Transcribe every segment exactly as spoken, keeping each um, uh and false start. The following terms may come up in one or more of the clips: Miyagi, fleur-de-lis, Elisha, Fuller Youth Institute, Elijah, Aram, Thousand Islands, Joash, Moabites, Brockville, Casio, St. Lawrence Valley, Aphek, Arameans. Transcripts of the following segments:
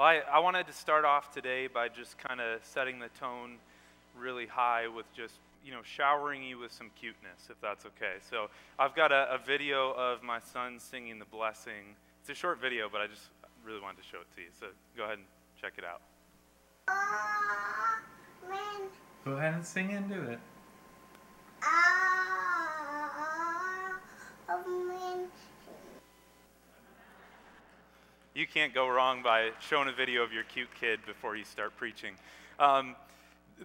Well, I, I wanted to start off today by just kind of setting the tone really high with just, you know, showering you with some cuteness, if that's okay. So I've got a, a video of my son singing the blessing. It's a short video, but I just really wanted to show it to you. So go ahead and check it out. Uh, go ahead and sing and do it. Uh, you can't go wrong by showing a video of your cute kid before you start preaching. Um,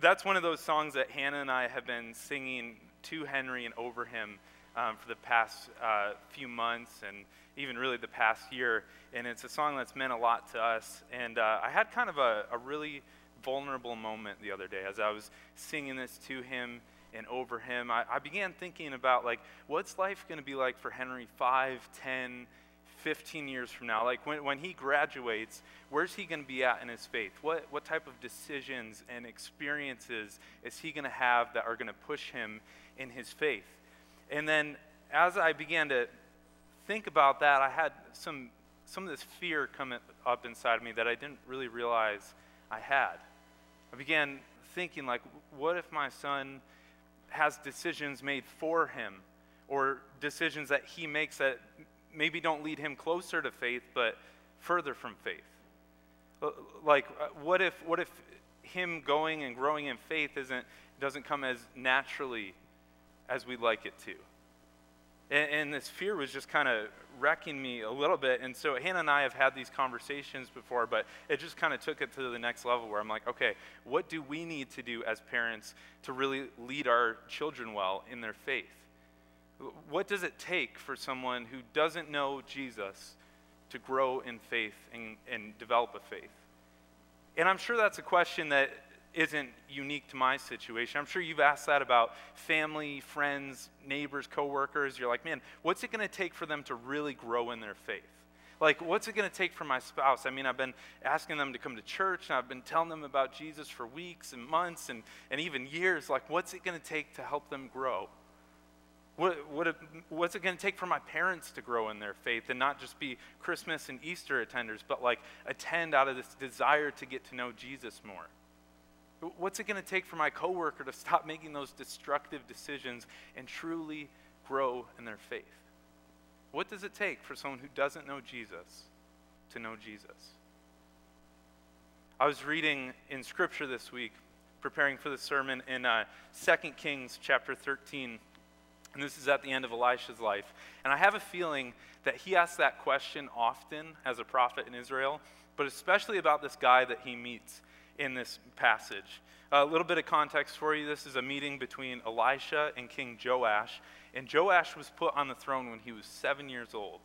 That's one of those songs that Hannah and I have been singing to Henry and over him um, for the past uh, few months and even really the past year. And it's a song that's meant a lot to us. And uh, I had kind of a, a really vulnerable moment the other day as I was singing this to him and over him. I, I began thinking about, like, what's life going to be like for Henry five, ten, fifteen years from now? Like, when, when he graduates, where's he going to be at in his faith? What, what type of decisions and experiences is he going to have that are going to push him in his faith? And then as I began to think about that, I had some, some of this fear come up inside of me that I didn't really realize I had. I began thinking, like, what if my son has decisions made for him or decisions that he makes that maybe don't lead him closer to faith, but further from faith? Like, what if what if him going and growing in faith isn't doesn't come as naturally as we'd like it to? And, and this fear was just kind of wrecking me a little bit. And so Hannah and I have had these conversations before, but it just kind of took it to the next level where I'm like, okay, what do we need to do as parents to really lead our children well in their faith? What does it take for someone who doesn't know Jesus to grow in faith and, and develop a faith? And I'm sure that's a question that isn't unique to my situation. I'm sure you've asked that about family, friends, neighbors, coworkers. You're like, man, what's it going to take for them to really grow in their faith? Like, what's it going to take for my spouse? I mean, I've been asking them to come to church, and I've been telling them about Jesus for weeks and months and, and even years. Like, what's it going to take to help them grow? What, what, what's it going to take for my parents to grow in their faith and not just be Christmas and Easter attenders, but like attend out of this desire to get to know Jesus more? What's it going to take for my coworker to stop making those destructive decisions and truly grow in their faith? What does it take for someone who doesn't know Jesus to know Jesus? I was reading in Scripture this week, preparing for the sermon, in uh, Second Kings chapter thirteen. And this is at the end of Elisha's life. And I have a feeling that he asks that question often as a prophet in Israel, but especially about this guy that he meets in this passage. A little bit of context for you. This is a meeting between Elisha and King Joash. And Joash was put on the throne when he was seven years old.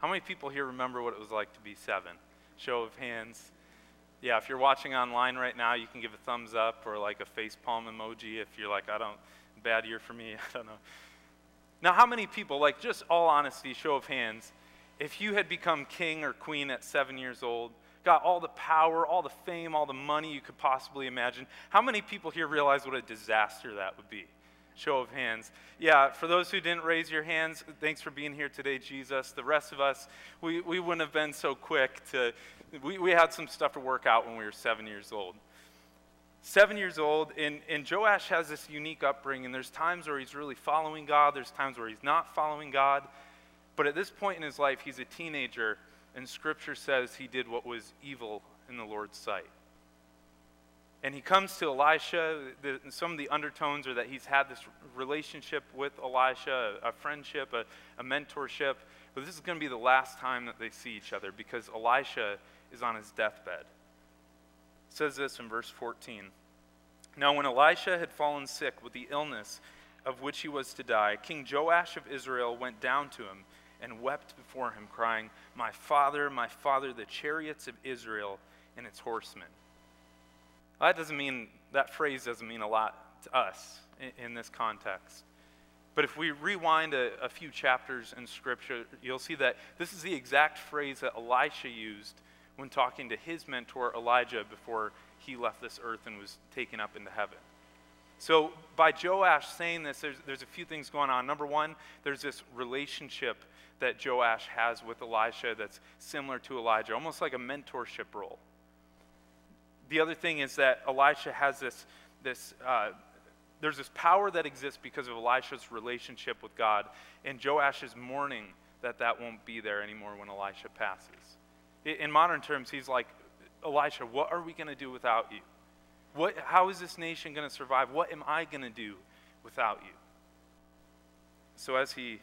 How many people here remember what it was like to be seven? Show of hands. Yeah, if you're watching online right now, you can give a thumbs up or like a face palm emoji if you're like, I don't, bad year for me, I don't know. Now, how many people, like, just all honesty, show of hands, if you had become king or queen at seven years old, got all the power, all the fame, all the money you could possibly imagine, how many people here realize what a disaster that would be? Show of hands. Yeah, for those who didn't raise your hands, thanks for being here today, Jesus. The rest of us, we, we wouldn't have been so quick to, we, we had some stuff to work out when we were seven years old. Seven years old, and, and Joash has this unique upbringing. There's times where he's really following God. There's times where he's not following God. But at this point in his life, he's a teenager, and Scripture says he did what was evil in the Lord's sight. And he comes to Elisha. The, some of the undertones are that he's had this relationship with Elisha, a, a friendship, a, a mentorship. But this is going to be the last time that they see each other because Elisha is on his deathbed. It says this in verse fourteen. Now when Elisha had fallen sick with the illness of which he was to die, King Joash of Israel went down to him and wept before him, crying, "My father, my father, the chariots of Israel and its horsemen." That doesn't mean, that phrase doesn't mean a lot to us in, in this context. But if we rewind a, a few chapters in Scripture, you'll see that this is the exact phrase that Elisha used when talking to his mentor, Elijah, before he left this earth and was taken up into heaven. So by Joash saying this, there's, there's a few things going on. Number one, there's this relationship that Joash has with Elisha that's similar to Elijah, almost like a mentorship role. the other thing is that Elisha has this, this uh, there's this power that exists because of Elisha's relationship with God, and Joash is mourning that that won't be there anymore when Elisha passes. In modern terms, he's like, Elisha, what are we going to do without you? What, how is this nation going to survive? What am I going to do without you? So as he,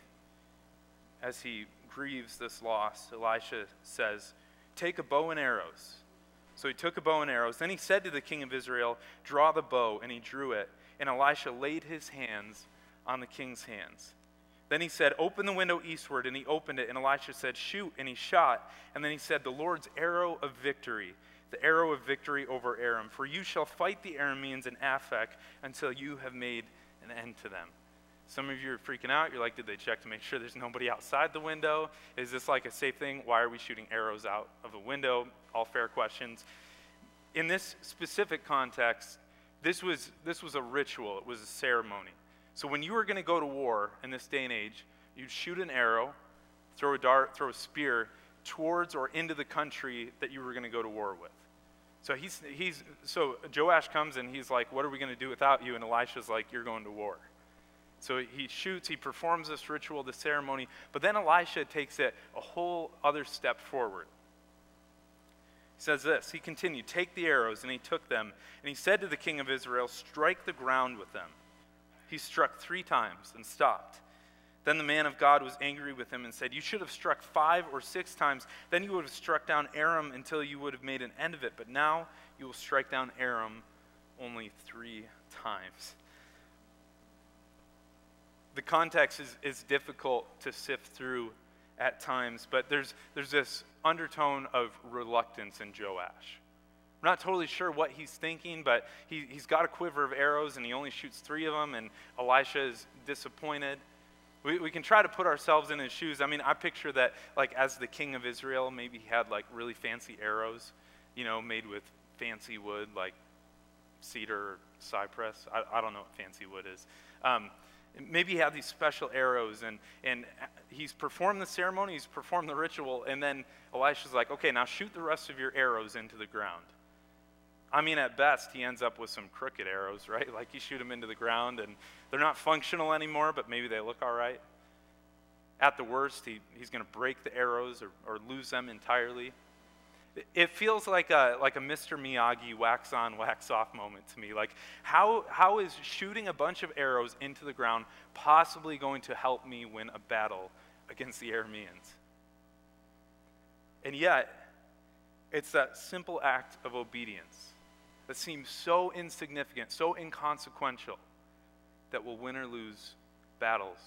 as he grieves this loss, Elisha says, take a bow and arrows. So he took a bow and arrows. Then he said to the king of Israel, draw the bow, and he drew it. And Elisha laid his hands on the king's hands. Then he said, open the window eastward, and he opened it. And Elisha said, shoot, and he shot. And then he said, the Lord's arrow of victory, the arrow of victory over Aram. For you shall fight the Arameans in Aphek until you have made an end to them. Some of you are freaking out. You're like, did they check to make sure there's nobody outside the window? Is this like a safe thing? Why are we shooting arrows out of a window? All fair questions. In this specific context, this was, this was a ritual. It was a ceremony. So when you were going to go to war in this day and age, you'd shoot an arrow, throw a dart, throw a spear towards or into the country that you were going to go to war with. So he's, he's, so Joash comes and he's like, what are we going to do without you? And Elisha's like, you're going to war. So he shoots, he performs this ritual, this ceremony, but then Elisha takes it a whole other step forward. He says this, he continued, take the arrows, and he took them, and he said to the king of Israel, strike the ground with them. He struck three times and stopped. Then the man of God was angry with him and said, you should have struck five or six times. Then you would have struck down Aram until you would have made an end of it. But now you will strike down Aram only three times. The context is, is difficult to sift through at times, but there's, there's this undertone of reluctance in Joash. We're not totally sure what he's thinking, but he, he's got a quiver of arrows, and he only shoots three of them, and Elisha is disappointed. We, we can try to put ourselves in his shoes. I mean, I picture that, like, as the king of Israel, maybe he had, like, really fancy arrows, you know, made with fancy wood, like cedar or cypress. I, I don't know what fancy wood is. Um, maybe he had these special arrows, and, and he's performed the ceremony, he's performed the ritual, and then Elisha's like, okay, now shoot the rest of your arrows into the ground. I mean, at best, he ends up with some crooked arrows, right? Like, you shoot them into the ground, and they're not functional anymore, but maybe they look all right. At the worst, he, he's going to break the arrows or, or lose them entirely. It feels like a, like a Mister Miyagi wax on, wax off moment to me. Like, how, how is shooting a bunch of arrows into the ground possibly going to help me win a battle against the Arameans? And yet, it's that simple act of obedience that seems so insignificant, so inconsequential, that will win or lose battles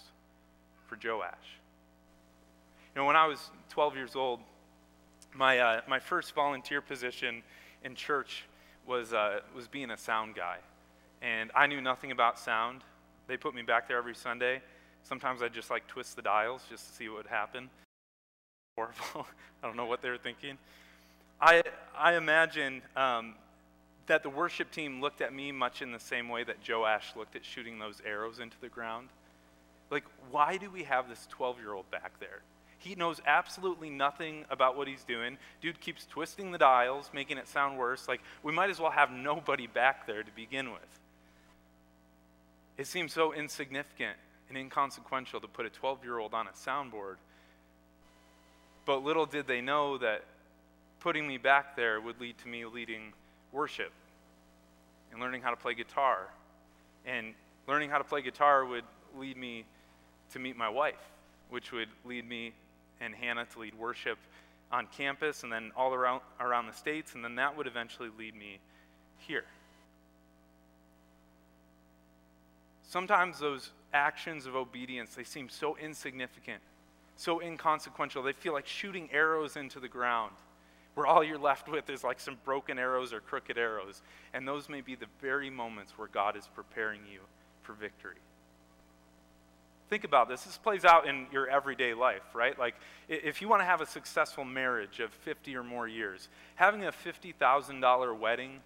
for Joash. You know, when I was twelve years old, My, uh, my first volunteer position in church was, uh, was being a sound guy. And I knew nothing about sound. They put me back there every Sunday. Sometimes I'd just like twist the dials just to see what would happen. Horrible. I don't know what they were thinking. I, I imagine um, that the worship team looked at me much in the same way that Joash looked at shooting those arrows into the ground. Like, why do we have this twelve-year-old back there? He knows absolutely nothing about what he's doing. Dude keeps twisting the dials, making it sound worse. Like, we might as well have nobody back there to begin with. It seems so insignificant and inconsequential to put a twelve-year-old on a soundboard. But little did they know that putting me back there would lead to me leading worship and learning how to play guitar. And learning how to play guitar would lead me to meet my wife, which would lead me and Hannah to lead worship on campus and then all around, around the states, and then that would eventually lead me here. Sometimes those actions of obedience, they seem so insignificant, so inconsequential. They feel like shooting arrows into the ground, where all you're left with is like some broken arrows or crooked arrows, and those may be the very moments where God is preparing you for victory. Think about this. This plays out in your everyday life, right? Like, if you want to have a successful marriage of fifty or more years, having a fifty thousand dollar wedding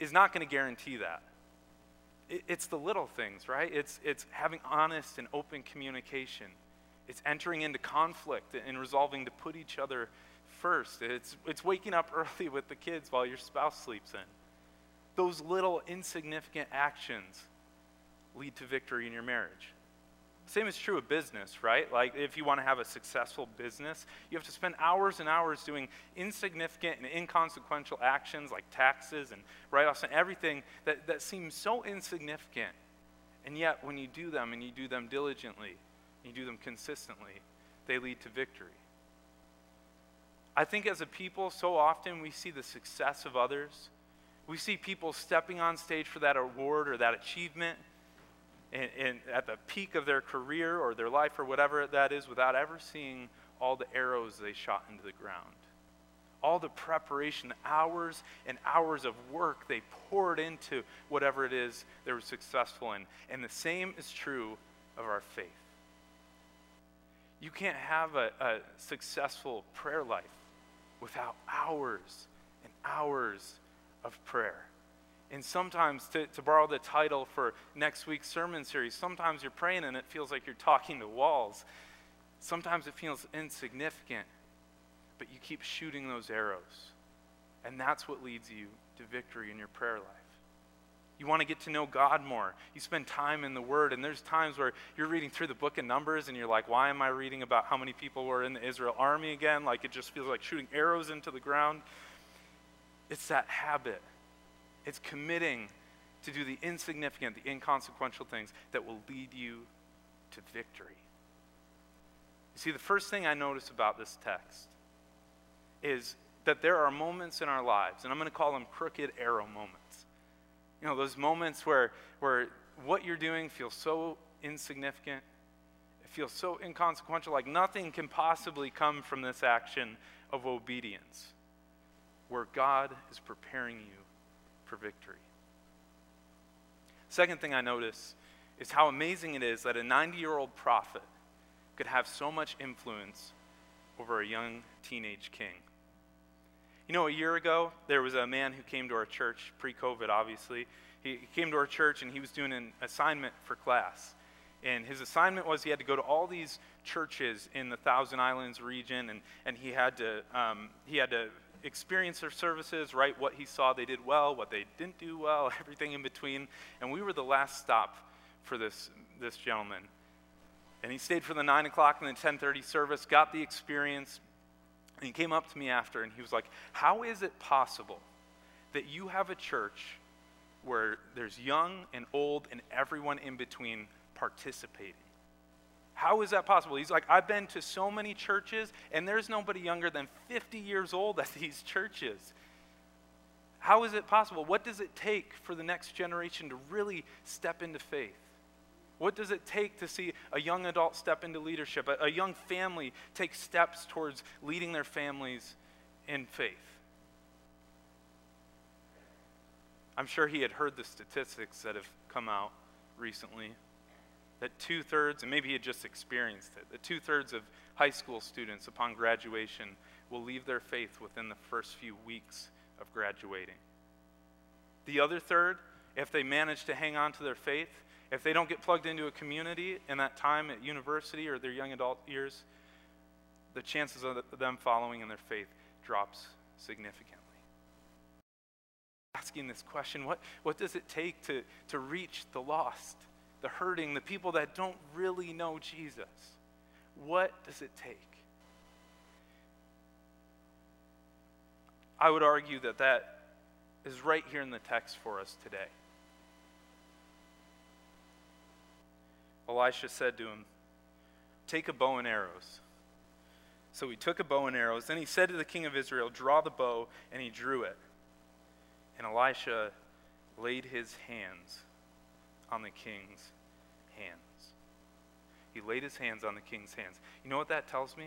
is not going to guarantee that. It's the little things, right? It's, it's having honest and open communication. It's entering into conflict and resolving to put each other first. It's, it's waking up early with the kids while your spouse sleeps in. Those little insignificant actions lead to victory in your marriage. Same is true of business, right? Like if you want to have a successful business, you have to spend hours and hours doing insignificant and inconsequential actions like taxes and write-offs and everything that, that seems so insignificant. And yet when you do them and you do them diligently, you do them consistently, they lead to victory. I think as a people, so often we see the success of others. We see people stepping on stage for that award or that achievement. And, and at the peak of their career or their life or whatever that is, without ever seeing all the arrows they shot into the ground, all the preparation, hours and hours of work they poured into whatever it is they were successful in. And the same is true of our faith. You can't have a, a successful prayer life without hours and hours of prayer. And sometimes, to, to borrow the title for next week's sermon series, sometimes you're praying and it feels like you're talking to walls. Sometimes it feels insignificant, but you keep shooting those arrows. And that's what leads you to victory in your prayer life. You want to get to know God more. You spend time in the Word, and there's times where you're reading through the book of Numbers and you're like, why am I reading about how many people were in the Israel army again? Like it just feels like shooting arrows into the ground. It's that habit. It's committing to do the insignificant, the inconsequential things that will lead you to victory. You see, the first thing I notice about this text is that there are moments in our lives, and I'm going to call them crooked arrow moments. You know, those moments where, where what you're doing feels so insignificant, it feels so inconsequential, like nothing can possibly come from this action of obedience, where God is preparing you for victory. Second thing I notice is how amazing it is that a ninety-year-old prophet could have so much influence over a young teenage king. You know, a year ago, there was a man who came to our church, pre-COVID obviously. He came to our church and he was doing an assignment for class. And his assignment was he had to go to all these churches in the Thousand Islands region, and, and he had to, um, he had to experience their services, right? What he saw they did well, what they didn't do well, everything in between. And we were the last stop for this this gentleman. And he stayed for the nine o'clock and the ten thirty service, got the experience, and he came up to me after and he was like, how is it possible that you have a church where there's young and old and everyone in between participating? How is that possible? He's like, I've been to so many churches, and there's nobody younger than fifty years old at these churches. How is it possible? What does it take for the next generation to really step into faith? What does it take to see a young adult step into leadership, a, a young family take steps towards leading their families in faith? I'm sure he had heard the statistics that have come out recently, that two-thirds, and maybe he had just experienced it, that two-thirds of high school students upon graduation will leave their faith within the first few weeks of graduating. The other third, if they manage to hang on to their faith, if they don't get plugged into a community in that time at university or their young adult years, the chances of them following in their faith drops significantly. Asking this question, what, what does it take to, to reach the lost, the hurting, the people that don't really know Jesus? What does it take? I would argue that that is right here in the text for us today. Elisha said to him, take a bow and arrows. So he took a bow and arrows. Then he said to the king of Israel, draw the bow, and he drew it. And Elisha laid his hands on the king's hands. He laid his hands on the king's hands. You know what that tells me?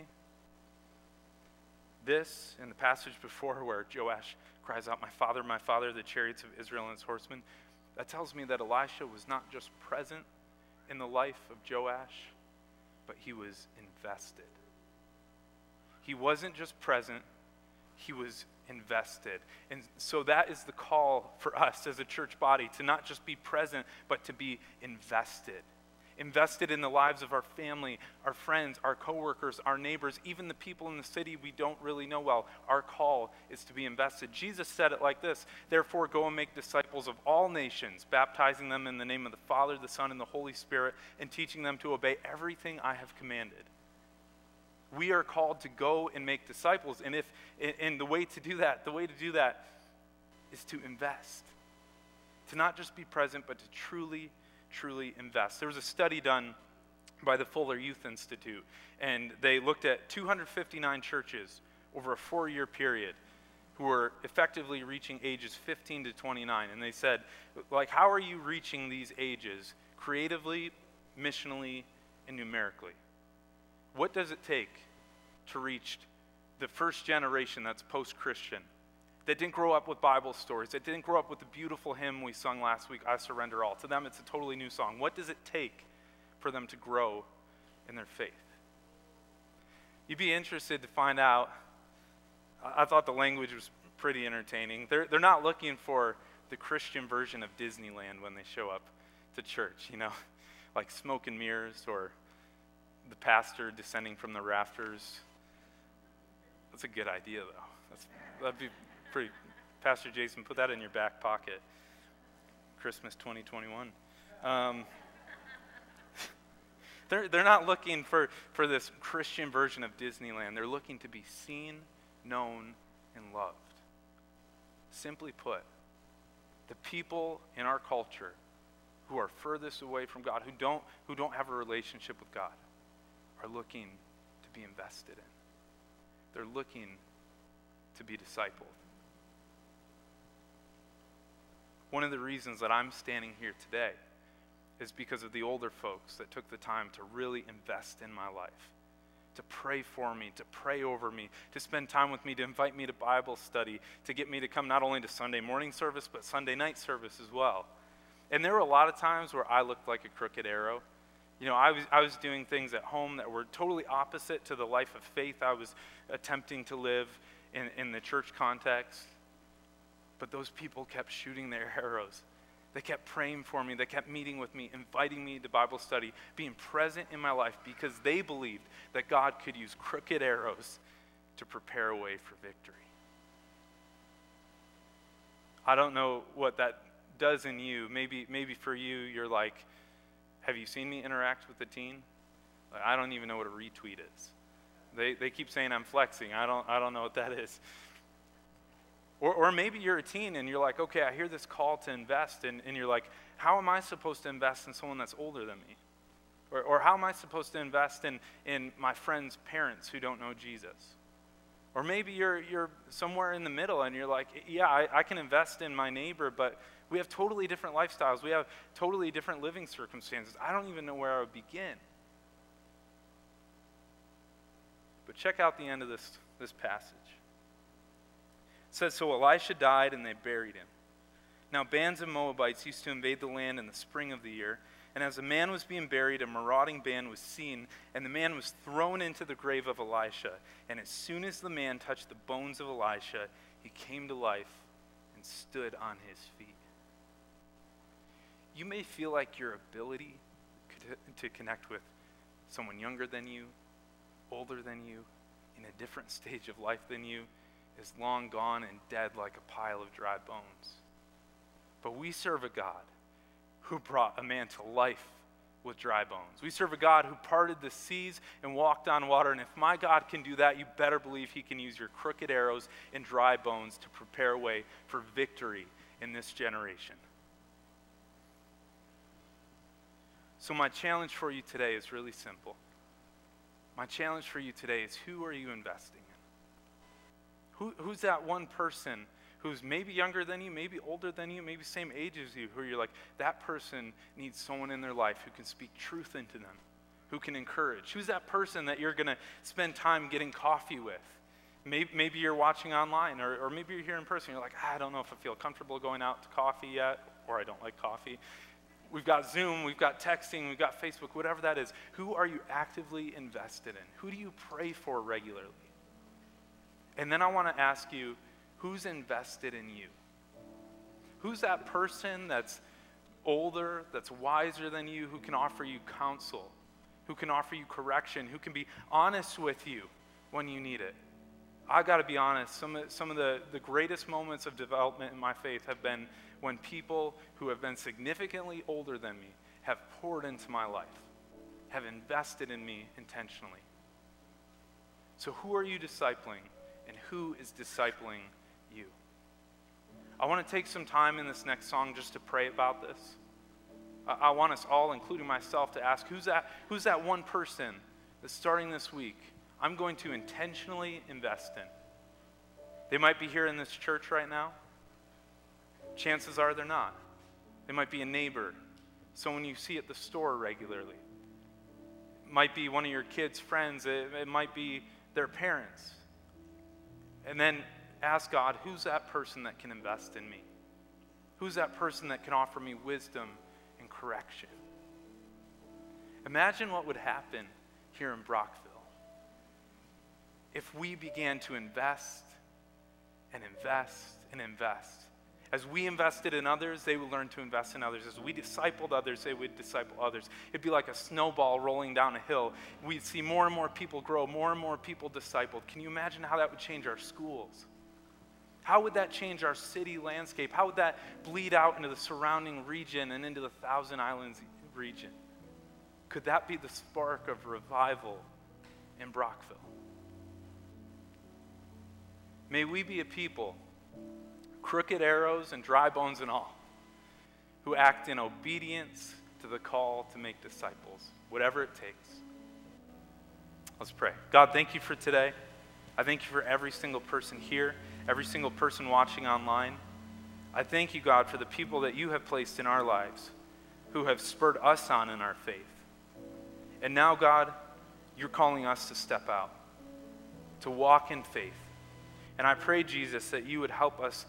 This, in the passage before where Joash cries out, my father, my father, the chariots of Israel and his horsemen, that tells me that Elisha was not just present in the life of Joash, but he was invested. He wasn't just present, he was invested. And so that is the call for us as a church body, to not just be present, but to be invested. invested in the lives of our family, our friends, our coworkers, our neighbors, even the people in the city we don't really know well. Our call is to be invested. Jesus said it like this: therefore go and make disciples of all nations, baptizing them in the name of the Father, the Son, and the Holy Spirit, and teaching them to obey everything I have commanded. We are called to go and make disciples, and if and the way to do that, the way to do that is to invest. To not just be present, but to truly, truly invest. There was a study done by the Fuller Youth Institute, and they looked at two hundred fifty-nine churches over a four-year period who were effectively reaching ages fifteen to twenty-nine, and they said, like, how are you reaching these ages creatively, missionally, and numerically? What does it take to reach the first generation that's post-Christian, that didn't grow up with Bible stories, that didn't grow up with the beautiful hymn we sung last week, I Surrender All? To them, it's a totally new song. What does it take for them to grow in their faith? You'd be interested to find out. I thought the language was pretty entertaining. They're, they're not looking for the Christian version of Disneyland when they show up to church, you know, like smoke and mirrors or the pastor descending from the rafters. That's a good idea, though. That's, that'd be pretty. Pastor Jason, put that in your back pocket. Christmas twenty twenty-one. Um, they're, they're not looking for, for this Christian version of Disneyland. They're looking to be seen, known, and loved. Simply put, the people in our culture who are furthest away from God, who don't, who don't have a relationship with God, are looking to be invested in. They're looking to be discipled. One of the reasons that I'm standing here today is because of the older folks that took the time to really invest in my life, to pray for me, to pray over me, to spend time with me, to invite me to Bible study, to get me to come not only to Sunday morning service, but Sunday night service as well. And there were a lot of times where I looked like a crooked arrow. You know, I was, I was doing things at home that were totally opposite to the life of faith I was attempting to live in, in the church context. But those people kept shooting their arrows. They kept praying for me. They kept meeting with me, inviting me to Bible study, being present in my life, because they believed that God could use crooked arrows to prepare a way for victory. I don't know what that does in you. Maybe, maybe for you, you're like, have you seen me interact with a teen? Like, I don't even know what a retweet is. They, they keep saying I'm flexing. I don't, I don't know what that is. Or, or maybe you're a teen and you're like, okay, I hear this call to invest, and, and you're like, how am I supposed to invest in someone that's older than me? Or, or how am I supposed to invest in, in my friend's parents who don't know Jesus? Or maybe you're, you're somewhere in the middle and you're like, yeah, I, I can invest in my neighbor, but we have totally different lifestyles. We have totally different living circumstances. I don't even know where I would begin. But check out the end of this, this passage. It says, so Elisha died and they buried him. Now bands of Moabites used to invade the land in the spring of the year. And as the man was being buried, a marauding band was seen, and the man was thrown into the grave of Elisha. And as soon as the man touched the bones of Elisha, he came to life and stood on his feet. You may feel like your ability to connect with someone younger than you, older than you, in a different stage of life than you, is long gone and dead like a pile of dry bones. But we serve a God who brought a man to life with dry bones. We serve a God who parted the seas and walked on water. And if my God can do that, you better believe he can use your crooked arrows and dry bones to prepare a way for victory in this generation. So my challenge for you today is really simple. My challenge for you today is, who are you investing in? Who, who's that one person who's maybe younger than you, maybe older than you, maybe same age as you, who you're like, that person needs someone in their life who can speak truth into them, who can encourage. Who's that person that you're going to spend time getting coffee with? Maybe, maybe you're watching online, or, or maybe you're here in person. You're like, I don't know if I feel comfortable going out to coffee yet, or I don't like coffee. We've got Zoom, we've got texting, we've got Facebook, whatever that is. Who are you actively invested in? Who do you pray for regularly? And then I want to ask you, who's invested in you? Who's that person that's older, that's wiser than you, who can offer you counsel, who can offer you correction, who can be honest with you when you need it. I got to be honest, some of, some of the, the greatest moments of development in my faith have been when people who have been significantly older than me have poured into my life, have invested in me intentionally. So who are you discipling, and who is discipling you? I want to take some time in this next song just to pray about this. I, I want us all, including myself, to ask, who's that, who's that one person that starting this week I'm going to intentionally invest in? They might be here in this church right now. Chances are they're not. They might be a neighbor, someone you see at the store regularly. It might be one of your kids' friends. It, it might be their parents. And then ask God, who's that person that can invest in me? Who's that person that can offer me wisdom and correction? Imagine what would happen here in Brockville if we began to invest and invest and invest. As we invested in others, they would learn to invest in others. As we discipled others, they would disciple others. It'd be like a snowball rolling down a hill. We'd see more and more people grow, more and more people discipled. Can you imagine how that would change our schools? How would that change our city landscape? How would that bleed out into the surrounding region and into the Thousand Islands region? Could that be the spark of revival in Brockville? May we be a people, crooked arrows and dry bones and all, who act in obedience to the call to make disciples, whatever it takes. Let's pray. God, thank you for today. I thank you for every single person here, every single person watching online. I thank you, God, for the people that you have placed in our lives, who have spurred us on in our faith. And now, God, you're calling us to step out, to walk in faith. And I pray, Jesus, that you would help us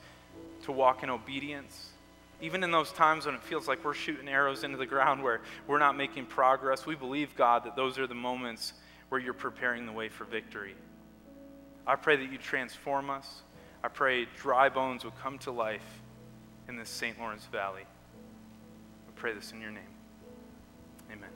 to walk in obedience, even in those times when it feels like we're shooting arrows into the ground, where we're not making progress. We believe, God, that those are the moments where you're preparing the way for victory. I pray that you transform us. I pray dry bones will come to life in this Saint Lawrence Valley. We pray this in your name. Amen.